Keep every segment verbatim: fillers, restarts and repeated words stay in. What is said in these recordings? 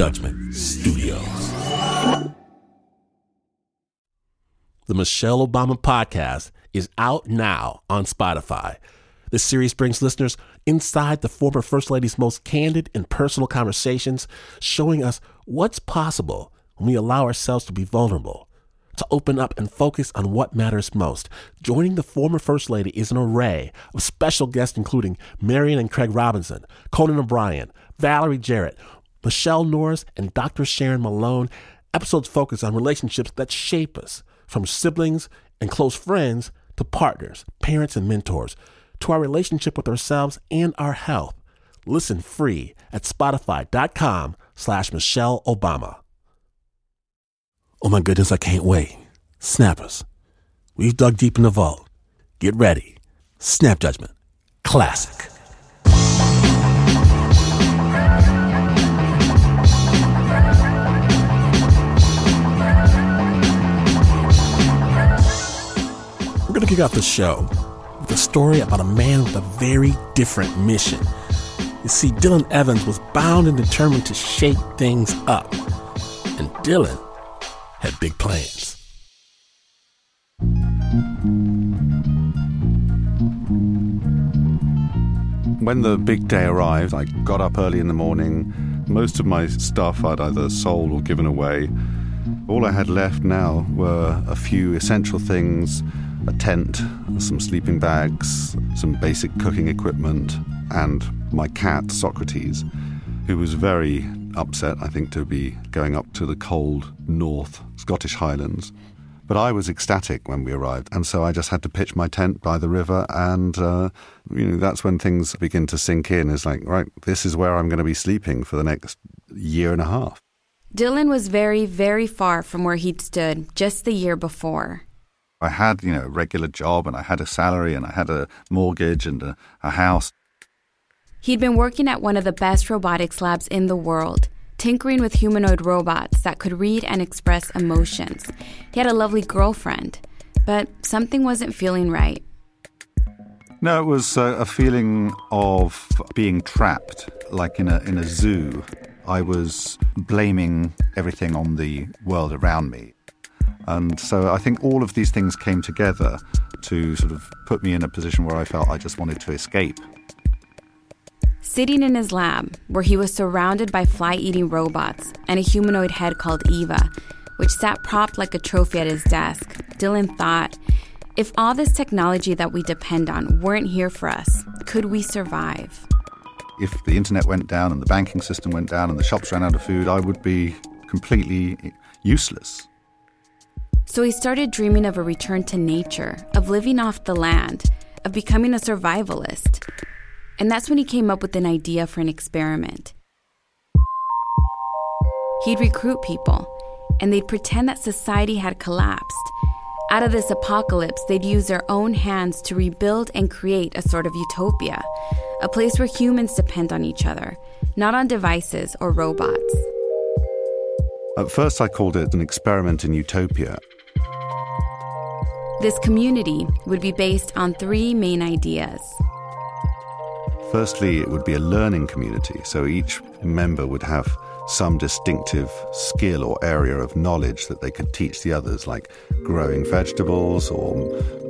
Judgment Studios. The Michelle Obama podcast is out now on Spotify. This series brings listeners inside the former First Lady's most candid and personal conversations, showing us what's possible when we allow ourselves to be vulnerable, to open up and focus on what matters most. Joining the former First Lady is an array of special guests, including Marion and Craig Robinson, Conan O'Brien, Valerie Jarrett, Michelle Norris, and Doctor Sharon Malone. Episodes focus on relationships that shape us, from siblings and close friends to partners, parents, and mentors, to our relationship with ourselves and our health. Listen free at spotify.com slash Michelle Obama. Oh my goodness, I can't wait. Snappers, we've dug deep in the vault. Get ready. Snap Judgment. Classic. We're going to kick off the show with a story about a man with a very different mission. You see, Dylan Evans was bound and determined to shake things up. And Dylan had big plans. When the big day arrived, I got up early in the morning. Most of my stuff I'd either sold or given away. All I had left now were a few essential things, a tent, some sleeping bags, some basic cooking equipment, and my cat, Socrates, who was very upset, I think, to be going up to the cold north Scottish Highlands. But I was ecstatic when we arrived, and so I just had to pitch my tent by the river, and uh, you know, that's when things begin to sink in. It's like, right, this is where I'm going to be sleeping for the next year and a half. Dylan was very, very far from where he'd stood just the year before. I had, you know, a regular job, and I had a salary, and I had a mortgage and a, a house. He'd been working at one of the best robotics labs in the world, tinkering with humanoid robots that could read and express emotions. He had a lovely girlfriend, but something wasn't feeling right. No, it was uh, a feeling of being trapped, like in a in a zoo. I was blaming everything on the world around me. And so I think all of these things came together to sort of put me in a position where I felt I just wanted to escape. Sitting in his lab, where he was surrounded by fly-eating robots and a humanoid head called Eva, which sat propped like a trophy at his desk, Dylan thought, if all this technology that we depend on weren't here for us, could we survive? If the internet went down and the banking system went down and the shops ran out of food, I would be completely useless. So he started dreaming of a return to nature, of living off the land, of becoming a survivalist. And that's when he came up with an idea for an experiment. He'd recruit people, and they'd pretend that society had collapsed. Out of this apocalypse, they'd use their own hands to rebuild and create a sort of utopia, a place where humans depend on each other, not on devices or robots. At first, I called it an experiment in utopia. This community would be based on three main ideas. Firstly, it would be a learning community, so each member would have some distinctive skill or area of knowledge that they could teach the others, like growing vegetables or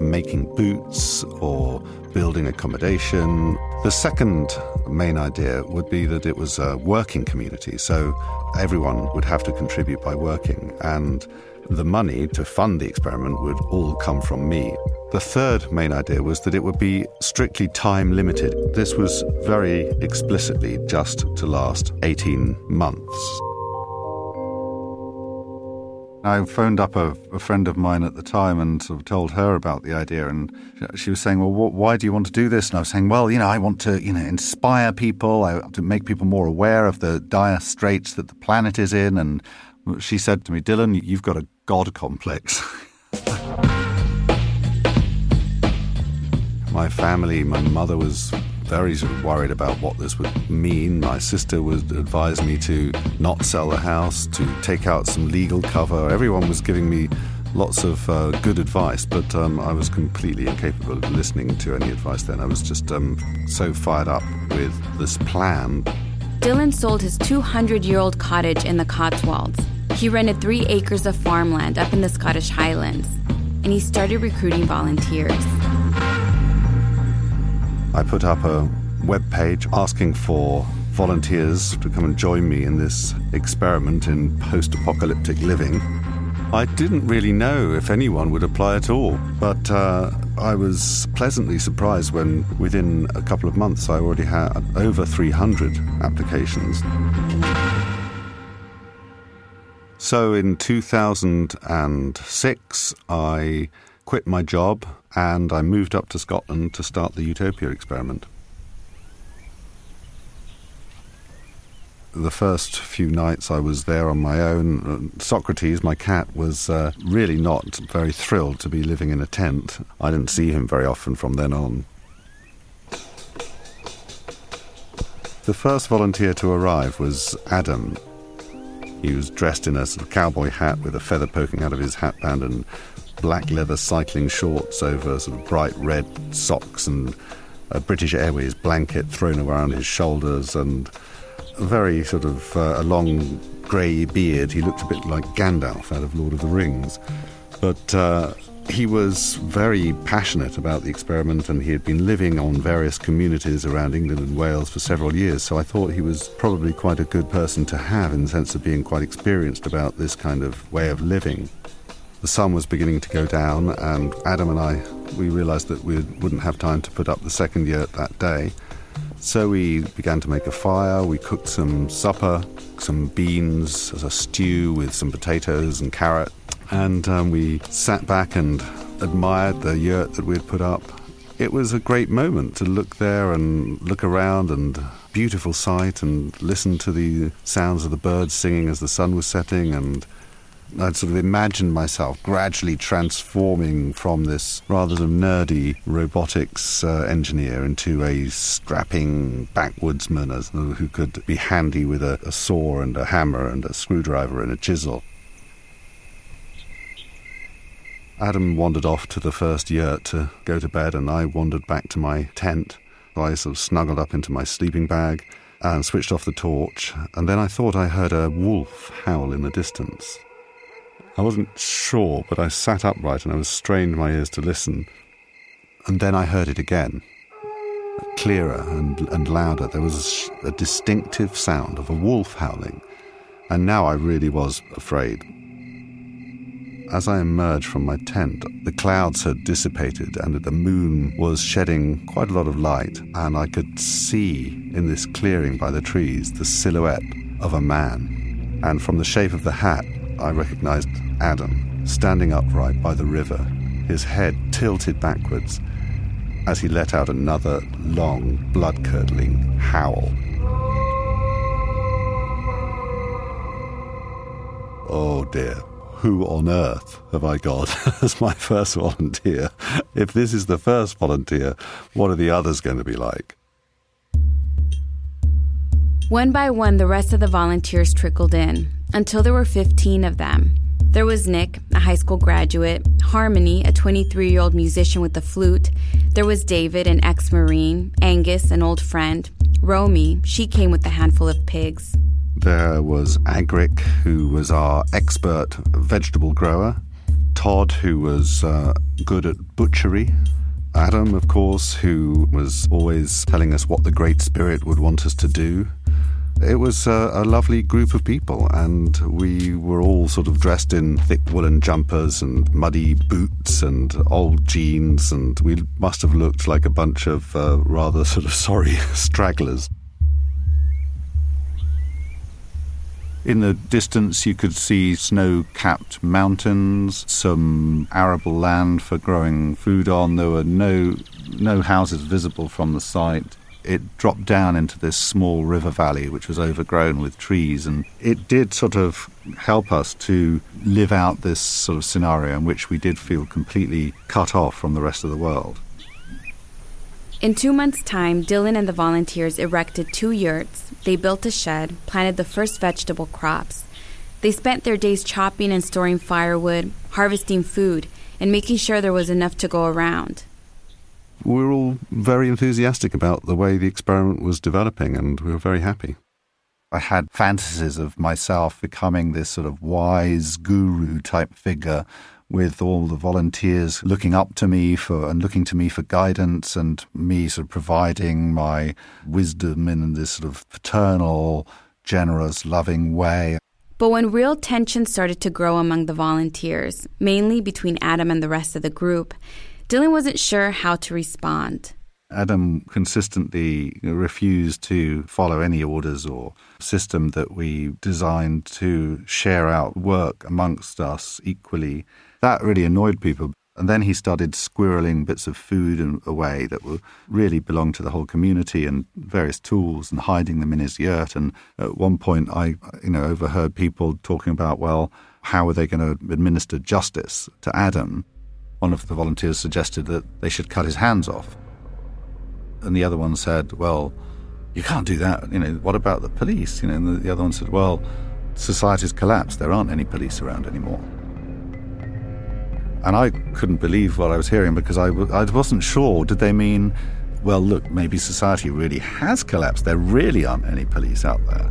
making boots or building accommodation. The second main idea would be that it was a working community, so everyone would have to contribute by working, and the money to fund the experiment would all come from me. The third main idea was that it would be strictly time limited. This was very explicitly just to last eighteen months. I phoned up a, a friend of mine at the time and sort of told her about the idea, and she was saying, well, what, why do you want to do this? And I was saying, well, you know, I want to, you know, inspire people, I want to make people more aware of the dire straits that the planet is in. And she said to me, Dylan, you've got a God complex. My family, my mother was very sort of worried about what this would mean. My sister would advise me to not sell the house, to take out some legal cover. Everyone was giving me lots of uh, good advice, but um, I was completely incapable of listening to any advice then. I was just um, so fired up with this plan. Dylan sold his two hundred year old cottage in the Cotswolds. He rented three acres of farmland up in the Scottish Highlands, and he started recruiting volunteers. I put up a web page asking for volunteers to come and join me in this experiment in post-apocalyptic living. I didn't really know if anyone would apply at all, but uh, I was pleasantly surprised when within a couple of months I already had over three hundred applications. So in two thousand six, I quit my job and I moved up to Scotland to start the Utopia Experiment. The first few nights I was there on my own, Socrates, my cat, was uh, really not very thrilled to be living in a tent. I didn't see him very often from then on. The first volunteer to arrive was Adam. He was dressed in a sort of cowboy hat with a feather poking out of his hatband and black leather cycling shorts over sort of bright red socks and a British Airways blanket thrown around his shoulders and very sort of uh, a long grey beard. He looked a bit like Gandalf out of Lord of the Rings. But uh, he was very passionate about the experiment, and he had been living on various communities around England and Wales for several years, so I thought he was probably quite a good person to have in the sense of being quite experienced about this kind of way of living. The sun was beginning to go down, and Adam and I, we realised that we wouldn't have time to put up the second yurt that day. So we began to make a fire, we cooked some supper, some beans as a stew with some potatoes and carrot, and um, we sat back and admired the yurt that we'd put up. It was a great moment to look there and look around, and beautiful sight, and listen to the sounds of the birds singing as the sun was setting, and I'd sort of imagined myself gradually transforming from this rather than nerdy robotics uh, engineer into a strapping backwoodsman as, who could be handy with a, a saw and a hammer and a screwdriver and a chisel. Adam wandered off to the first yurt to go to bed, and I wandered back to my tent. I sort of snuggled up into my sleeping bag and switched off the torch, and then I thought I heard a wolf howl in the distance. I wasn't sure, but I sat upright and I was strained my ears to listen. And then I heard it again, clearer and, and louder. There was a distinctive sound of a wolf howling, and now I really was afraid. As I emerged from my tent, the clouds had dissipated and the moon was shedding quite a lot of light, and I could see in this clearing by the trees the silhouette of a man. And from the shape of the hat, I recognised Adam, standing upright by the river, his head tilted backwards as he let out another long, blood-curdling howl. Oh dear, who on earth have I got as my first volunteer? If this is the first volunteer, what are the others going to be like? One by one, the rest of the volunteers trickled in, until there were fifteen of them. There was Nick, a high school graduate, Harmony, a twenty-three-year-old musician with the flute. There was David, an ex-Marine, Angus, an old friend, Romy, she came with a handful of pigs. There was Agric, who was our expert vegetable grower, Todd, who was uh, good at butchery, Adam, of course, who was always telling us what the Great Spirit would want us to do. It was a, a lovely group of people, and we were all sort of dressed in thick woolen jumpers and muddy boots and old jeans, and we must have looked like a bunch of uh, rather sort of sorry stragglers. In the distance you could see snow-capped mountains, some arable land for growing food on. There were no, no houses visible from the site. It dropped down into this small river valley which was overgrown with trees, and it did sort of help us to live out this sort of scenario in which we did feel completely cut off from the rest of the world. In two months' time, Dylan and the volunteers erected two yurts, they built a shed, planted the first vegetable crops. They spent their days chopping and storing firewood, harvesting food, and making sure there was enough to go around. We were all very enthusiastic about the way the experiment was developing, and we were very happy. I had fantasies of myself becoming this sort of wise guru type figure with all the volunteers looking up to me for and looking to me for guidance, and me sort of providing my wisdom in this sort of paternal, generous, loving way. But when real tension started to grow among the volunteers, mainly between Adam and the rest of the group, Dylan wasn't sure how to respond. Adam consistently refused to follow any orders or system that we designed to share out work amongst us equally. That really annoyed people. And then he started squirreling bits of food away that were really belonged to the whole community, and various tools, and hiding them in his yurt. And at one point I, you know, overheard people talking about, well, how are they going to administer justice to Adam? One of the volunteers suggested that they should cut his hands off. And the other one said, well, you can't do that. You know, what about the police? You know, and the other one said, well, society's collapsed. There aren't any police around anymore. And I couldn't believe what I was hearing, because I, w- I wasn't sure. Did they mean, well, look, maybe society really has collapsed. There really aren't any police out there.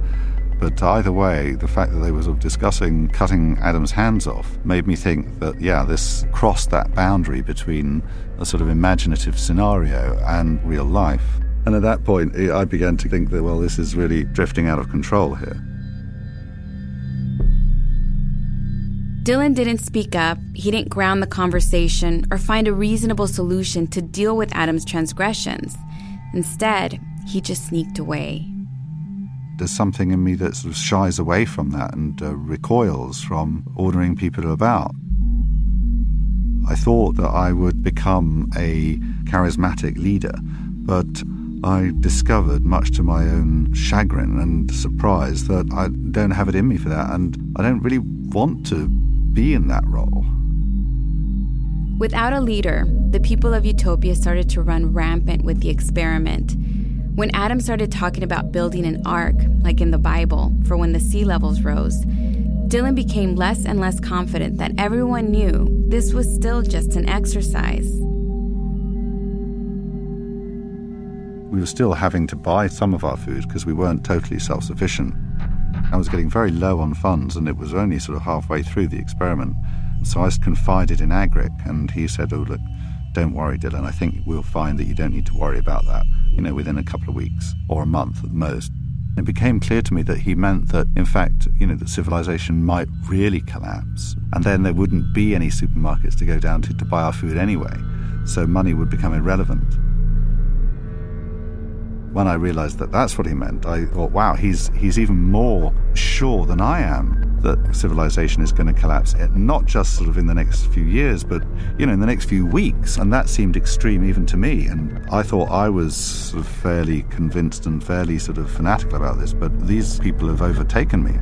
But either way, the fact that they were sort of discussing cutting Adam's hands off made me think that, yeah, this crossed that boundary between a sort of imaginative scenario and real life. And at that point, I began to think that, well, this is really drifting out of control here. Dylan didn't speak up, he didn't ground the conversation, or find a reasonable solution to deal with Adam's transgressions. Instead, he just sneaked away. There's something in me that sort of shies away from that and uh, recoils from ordering people about. I thought that I would become a charismatic leader, but I discovered, much to my own chagrin and surprise, that I don't have it in me for that, and I don't really want to be in that role. Without a leader, the people of Utopia started to run rampant with the experiment. When Adam started talking about building an ark, like in the Bible, for when the sea levels rose, Dylan became less and less confident that everyone knew this was still just an exercise. We were still having to buy some of our food because we weren't totally self-sufficient. I was getting very low on funds, and it was only sort of halfway through the experiment. So I confided in Agric, and he said, oh, look, don't worry, Dylan, I think we'll find that you don't need to worry about that, you know, within a couple of weeks or a month at most. It became clear to me that he meant that, in fact, you know, that civilization might really collapse, and then there wouldn't be any supermarkets to go down to to buy our food anyway, so money would become irrelevant. When I realized that that's what he meant, I thought, wow, he's he's even more sure than I am that civilization is going to collapse, not just sort of in the next few years, but, you know, in the next few weeks. And that seemed extreme even to me. And I thought I was sort of fairly convinced and fairly sort of fanatical about this, but these people have overtaken me.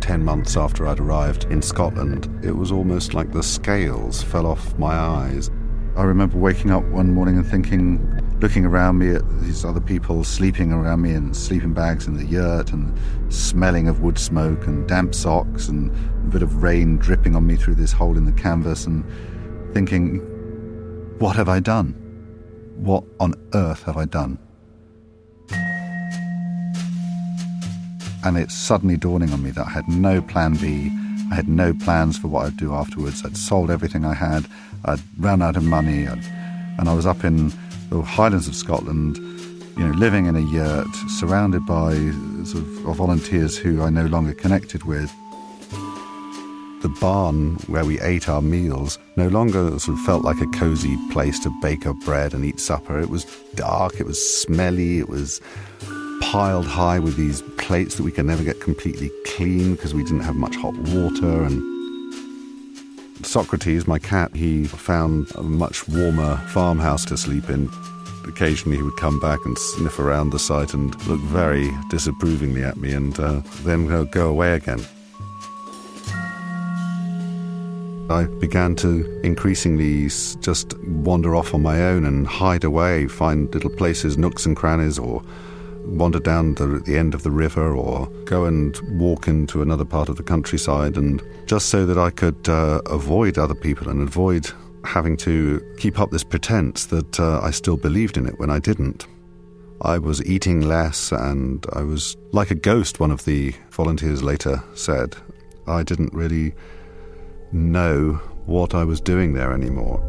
Ten months after I'd arrived in Scotland, it was almost like the scales fell off my eyes. I remember waking up one morning and thinking, looking around me at these other people sleeping around me in sleeping bags in the yurt, and smelling of wood smoke and damp socks and a bit of rain dripping on me through this hole in the canvas, and thinking, what have I done? What on earth have I done? And it's suddenly dawning on me that I had no plan B. I had no plans for what I'd do afterwards. I'd sold everything I had. I'd run out of money. I'd, and I was up in the Highlands of Scotland, you know, living in a yurt, surrounded by sort of volunteers who I no longer connected with. The barn where we ate our meals no longer sort of felt like a cosy place to bake our bread and eat supper. It was dark, it was smelly, it was piled high with these plates that we could never get completely clean because we didn't have much hot water. And Socrates, my cat, he found a much warmer farmhouse to sleep in. Occasionally he would come back and sniff around the site and look very disapprovingly at me, and uh, then uh, go away again. I began to increasingly just wander off on my own and hide away, find little places, nooks and crannies, or wander down the, the end of the river, or go and walk into another part of the countryside, and just so that I could uh, avoid other people and avoid having to keep up this pretense that uh, I still believed in it when I didn't. I was eating less and I was like a ghost, one of the volunteers later said. I didn't really know what I was doing there anymore.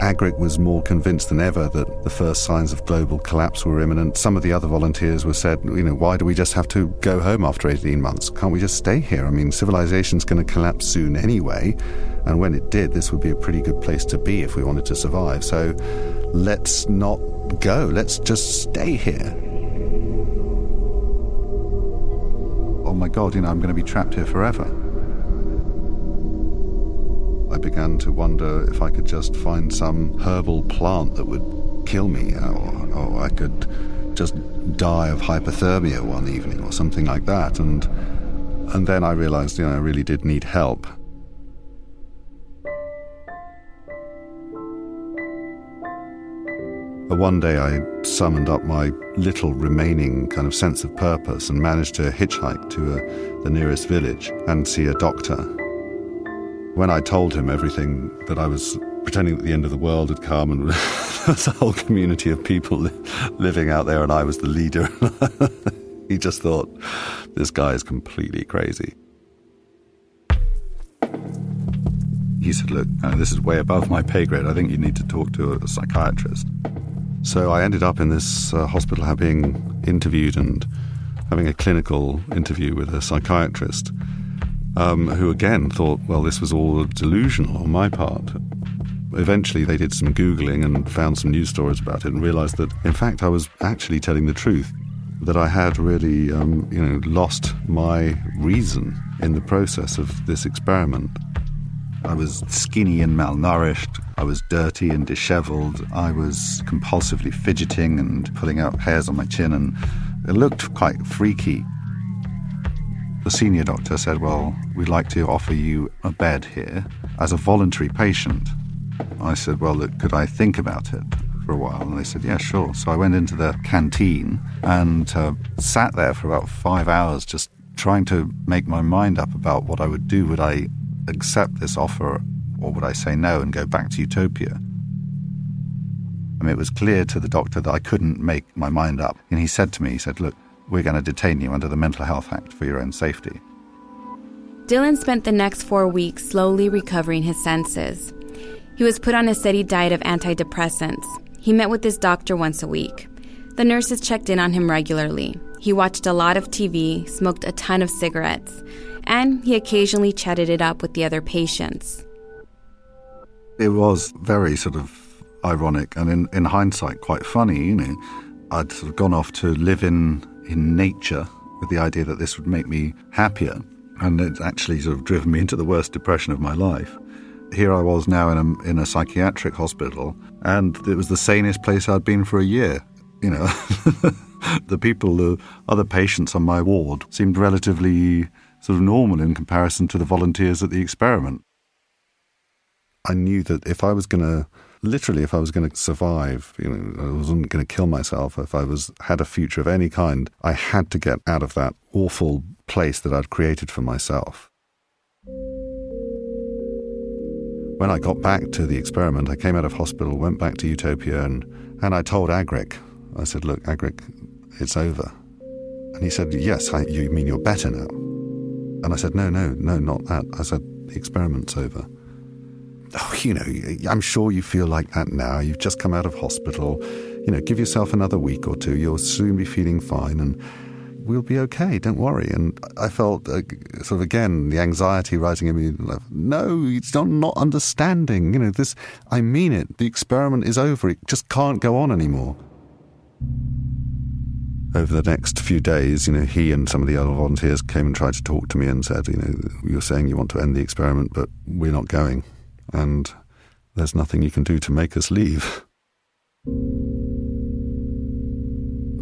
Agric was more convinced than ever that the first signs of global collapse were imminent. Some of the other volunteers were said, you know, why do we just have to go home after eighteen months? Can't we just stay here? I mean, civilization's going to collapse soon anyway. And when it did, this would be a pretty good place to be if we wanted to survive. So let's not go. Let's just stay here. Oh my God, you know, I'm going to be trapped here forever. I began to wonder if I could just find some herbal plant that would kill me, or, or I could just die of hypothermia one evening or something like that. And, and then I realized, you know, I really did need help. One day I summoned up my little remaining kind of sense of purpose and managed to hitchhike to a, the nearest village and see a doctor. When I told him everything, that I was pretending that the end of the world had come and there was a whole community of people li- living out there and I was the leader, he just thought, this guy is completely crazy. He said, look, this is way above my pay grade. I think you need to talk to a psychiatrist. So I ended up in this uh, hospital having interviewed and having a clinical interview with a psychiatrist. Um, who again thought, well, this was all delusional on my part. Eventually they did some Googling and found some news stories about it and realised that, in fact, I was actually telling the truth, that I had really, um, you know, lost my reason in the process of this experiment. I was skinny and malnourished, I was dirty and dishevelled, I was compulsively fidgeting and pulling out hairs on my chin, and it looked quite freaky. The senior doctor said, well, we'd like to offer you a bed here as a voluntary patient. I said, well, look, could I think about it for a while? And they said, yeah, sure. So I went into the canteen and uh, sat there for about five hours just trying to make my mind up about what I would do. Would I accept this offer or would I say no and go back to Utopia? I mean, it was clear to the doctor that I couldn't make my mind up. And he said to me, he said, look, we're going to detain you under the Mental Health Act for your own safety. Dylan spent the next four weeks slowly recovering his senses. He was put on a steady diet of antidepressants. He met with his doctor once a week. The nurses checked in on him regularly. He watched a lot of T V, smoked a ton of cigarettes, and he occasionally chatted it up with the other patients. It was very sort of ironic and, in, in hindsight, quite funny, you know. I'd sort of gone off to live in in nature with the idea that this would make me happier, and it's actually sort of driven me into the worst depression of my life. Here I was now in a, in a psychiatric hospital, and it was the sanest place I'd been for a year. You know, the people, the other patients on my ward seemed relatively sort of normal in comparison to the volunteers at the experiment. I knew that if I was going to Literally, if I was going to survive, you know, I wasn't going to kill myself. If I was had a future of any kind, I had to get out of that awful place that I'd created for myself. When I got back to the experiment, I came out of hospital, went back to Utopia, and, and I told Agric. I said, look, Agric, it's over. And he said, yes, I, you mean you're better now? And I said, no, no, no, not that. I said, the experiment's over. Oh, you know, I'm sure you feel like that now. You've just come out of hospital. You know, give yourself another week or two. You'll soon be feeling fine and we'll be okay. Don't worry. And I felt uh, sort of, again, the anxiety rising in me. No, it's not, not understanding. You know, this, I mean it. The experiment is over. It just can't go on anymore. Over the next few days, you know, he and some of the other volunteers came and tried to talk to me and said, you know, you're saying you want to end the experiment, but we're not going. And there's nothing you can do to make us leave.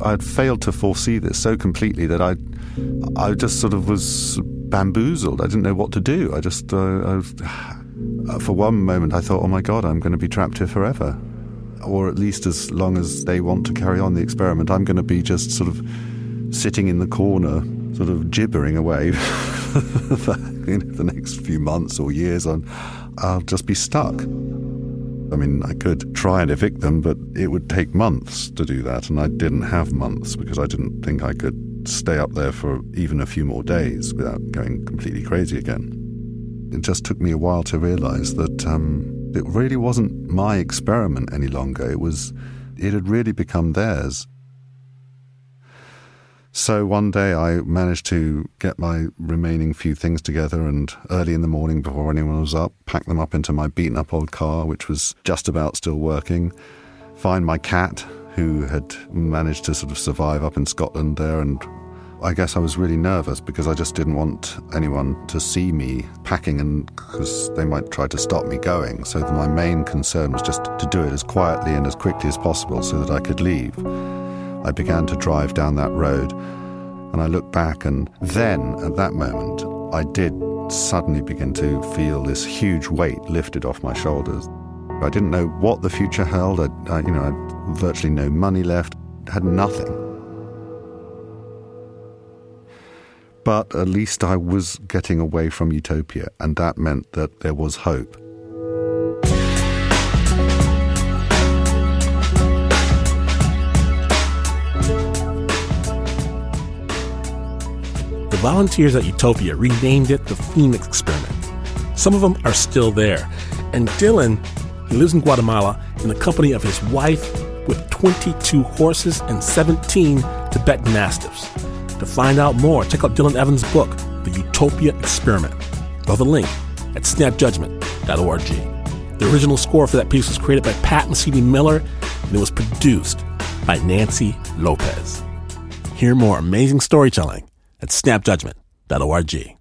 I had failed to foresee this so completely that I, I just sort of was bamboozled. I didn't know what to do. I just, uh, I, for one moment, I thought, oh my God, I'm going to be trapped here forever. Or at least as long as they want to carry on the experiment, I'm going to be just sort of sitting in the corner, sort of gibbering away for you know, the next few months or years on. I'll just be stuck. I mean, I could try and evict them, but it would take months to do that, and I didn't have months because I didn't think I could stay up there for even a few more days without going completely crazy again. It just took me a while to realise that um, it really wasn't my experiment any longer. It was, it had really become theirs. So one day I managed to get my remaining few things together, and early in the morning before anyone was up, pack them up into my beaten-up old car, which was just about still working, find my cat, who had managed to sort of survive up in Scotland there, and I guess I was really nervous because I just didn't want anyone to see me packing, and because they might try to stop me going. So my main concern was just to do it as quietly and as quickly as possible so that I could leave. I began to drive down that road, and I looked back, and then, at that moment, I did suddenly begin to feel this huge weight lifted off my shoulders. I didn't know what the future held. I, I you know, I had virtually no money left, had nothing. But at least I was getting away from utopia, and that meant that there was hope. The volunteers at Utopia renamed it the Phoenix Experiment. Some of them are still there. And Dylan, he lives in Guatemala in the company of his wife with twenty-two horses and seventeen Tibetan mastiffs. To find out more, check out Dylan Evans' book, The Utopia Experiment, or the link at snap judgment dot org. The original score for that piece was created by Pat Mesiti-Miller, and it was produced by Nancy Lopez. Hear more amazing storytelling at snap judgment dot org.